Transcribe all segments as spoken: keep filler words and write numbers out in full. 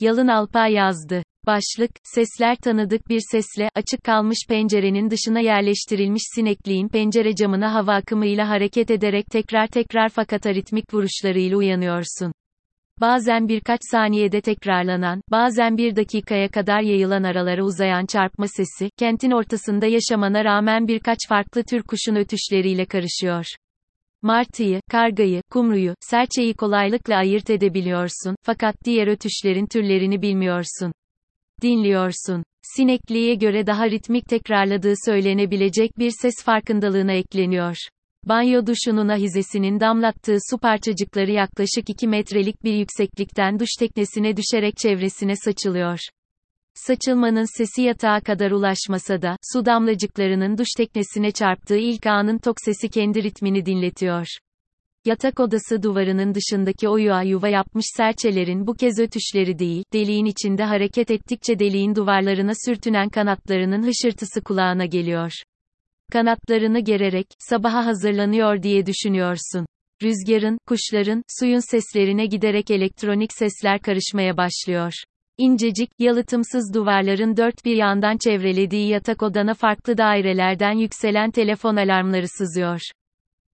Yalın Alpay yazdı. Başlık, sesler tanıdık bir sesle, açık kalmış pencerenin dışına yerleştirilmiş sinekliğin pencere camına hava akımıyla hareket ederek tekrar tekrar fakat aritmik vuruşlarıyla uyanıyorsun. Bazen birkaç saniyede tekrarlanan, bazen bir dakikaya kadar yayılan aralara uzayan çarpma sesi, kentin ortasında yaşamana rağmen birkaç farklı tür kuşun ötüşleriyle karışıyor. Martıyı, kargayı, kumruyu, serçeyi kolaylıkla ayırt edebiliyorsun, fakat diğer ötüşlerin türlerini bilmiyorsun. Dinliyorsun. Sinekliğe göre daha ritmik tekrarladığı söylenebilecek bir ses farkındalığına ekleniyor. Banyo duşunun ahizesinin damlattığı su parçacıkları yaklaşık iki metrelik bir yükseklikten duş teknesine düşerek çevresine saçılıyor. Saçılmanın sesi yatağa kadar ulaşmasa da, su damlacıklarının duş teknesine çarptığı ilk anın tok sesi kendi ritmini dinletiyor. Yatak odası duvarının dışındaki o yuva yuva yapmış serçelerin bu kez ötüşleri değil, deliğin içinde hareket ettikçe deliğin duvarlarına sürtünen kanatlarının hışırtısı kulağına geliyor. Kanatlarını gererek, sabaha hazırlanıyor diye düşünüyorsun. Rüzgarın, kuşların, suyun seslerine giderek elektronik sesler karışmaya başlıyor. İncecik, yalıtımsız duvarların dört bir yandan çevrelediği yatak odana farklı dairelerden yükselen telefon alarmları sızıyor.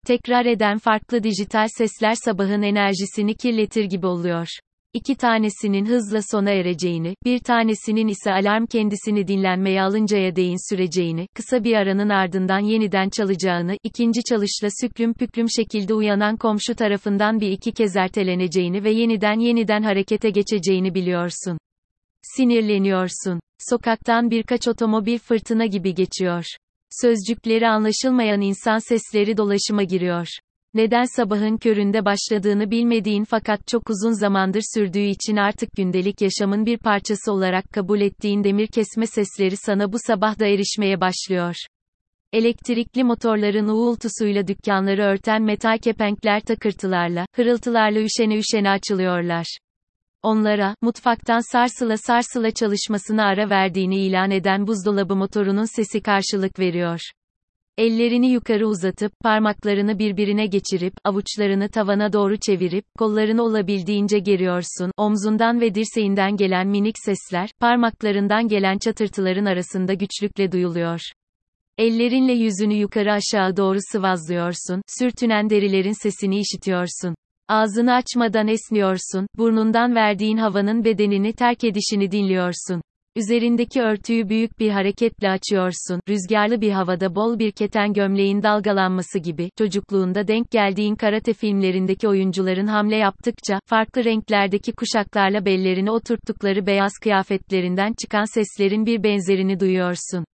Tekrar eden farklı dijital sesler sabahın enerjisini kirletir gibi oluyor. İki tanesinin hızla sona ereceğini, bir tanesinin ise alarm kendisini dinlenmeye alıncaya değin süreceğini, kısa bir aranın ardından yeniden çalacağını, ikinci çalışla süklüm püklüm şekilde uyanan komşu tarafından bir iki kez erteleneceğini ve yeniden yeniden harekete geçeceğini biliyorsun. Sinirleniyorsun. Sokaktan birkaç otomobil fırtına gibi geçiyor. Sözcükleri anlaşılmayan insan sesleri dolaşıma giriyor. Neden sabahın köründe başladığını bilmediğin fakat çok uzun zamandır sürdüğü için artık gündelik yaşamın bir parçası olarak kabul ettiğin demir kesme sesleri sana bu sabah da erişmeye başlıyor. Elektrikli motorların uğultusuyla dükkanları örten metal kepenkler takırtılarla, hırıltılarla üşene üşene açılıyorlar. Onlara, mutfaktan sarsıla sarsıla çalışmasına ara verdiğini ilan eden buzdolabı motorunun sesi karşılık veriyor. Ellerini yukarı uzatıp, parmaklarını birbirine geçirip, avuçlarını tavana doğru çevirip, kollarını olabildiğince geriyorsun, omzundan ve dirseğinden gelen minik sesler, parmaklarından gelen çatırtıların arasında güçlükle duyuluyor. Ellerinle yüzünü yukarı aşağı doğru sıvazlıyorsun, sürtünen derilerin sesini işitiyorsun. Ağzını açmadan esniyorsun, burnundan verdiğin havanın bedenini terk edişini dinliyorsun. Üzerindeki örtüyü büyük bir hareketle açıyorsun, rüzgarlı bir havada bol bir keten gömleğin dalgalanması gibi, çocukluğunda denk geldiğin karate filmlerindeki oyuncuların hamle yaptıkça, farklı renklerdeki kuşaklarla bellerine oturttukları beyaz kıyafetlerinden çıkan seslerin bir benzerini duyuyorsun.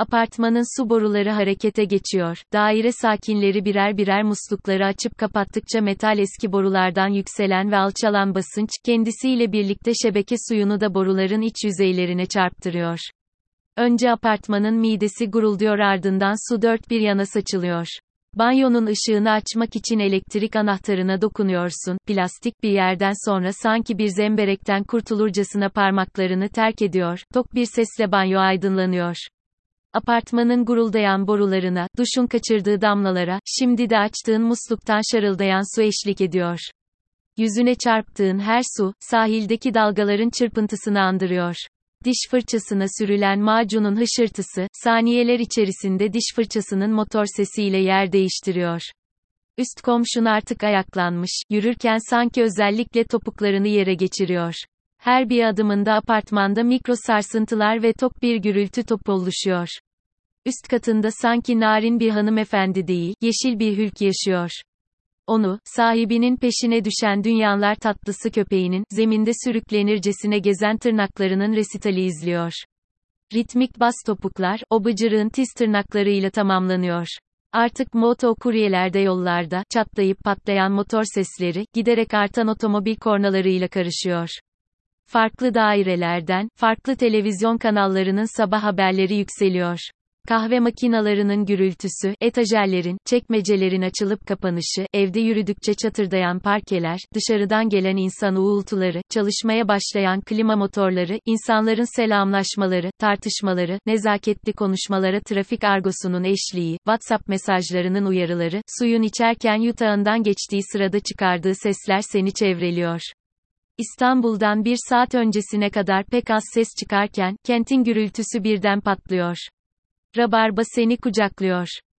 Apartmanın su boruları harekete geçiyor, daire sakinleri birer birer muslukları açıp kapattıkça metal eski borulardan yükselen ve alçalan basınç, kendisiyle birlikte şebeke suyunu da boruların iç yüzeylerine çarptırıyor. Önce apartmanın midesi gurulduyor, ardından su dört bir yana saçılıyor. Banyonun ışığını açmak için elektrik anahtarına dokunuyorsun, plastik bir yerden sonra sanki bir zemberekten kurtulurcasına parmaklarını terk ediyor, tok bir sesle banyo aydınlanıyor. Apartmanın guruldayan borularına, duşun kaçırdığı damlalara, şimdi de açtığın musluktan şarıldayan su eşlik ediyor. Yüzüne çarptığın her su, sahildeki dalgaların çırpıntısını andırıyor. Diş fırçasına sürülen macunun hışırtısı, saniyeler içerisinde diş fırçasının motor sesiyle yer değiştiriyor. Üst komşun artık ayaklanmış, yürürken sanki özellikle topuklarını yere geçiriyor. Her bir adımında apartmanda mikro sarsıntılar ve tok bir gürültü topu oluşuyor. Üst katında sanki narin bir hanımefendi değil, yeşil bir hülk yaşıyor. Onu, sahibinin peşine düşen dünyalar tatlısı köpeğinin, zeminde sürüklenircesine gezen tırnaklarının resitali izliyor. Ritmik bas topuklar, o bıcırığın tiz tırnaklarıyla tamamlanıyor. Artık motokuryelerde yollarda, çatlayıp patlayan motor sesleri, giderek artan otomobil kornalarıyla karışıyor. Farklı dairelerden, farklı televizyon kanallarının sabah haberleri yükseliyor. Kahve makinalarının gürültüsü, etajerlerin, çekmecelerin açılıp kapanışı, evde yürüdükçe çatırdayan parkeler, dışarıdan gelen insan uğultuları, çalışmaya başlayan klima motorları, insanların selamlaşmaları, tartışmaları, nezaketli konuşmalara trafik argosunun eşliği, WhatsApp mesajlarının uyarıları, suyun içerken yutağından geçtiği sırada çıkardığı sesler seni çevreliyor. İstanbul'dan bir saat öncesine kadar pek az ses çıkarken, kentin gürültüsü birden patlıyor. Rabarba seni kucaklıyor.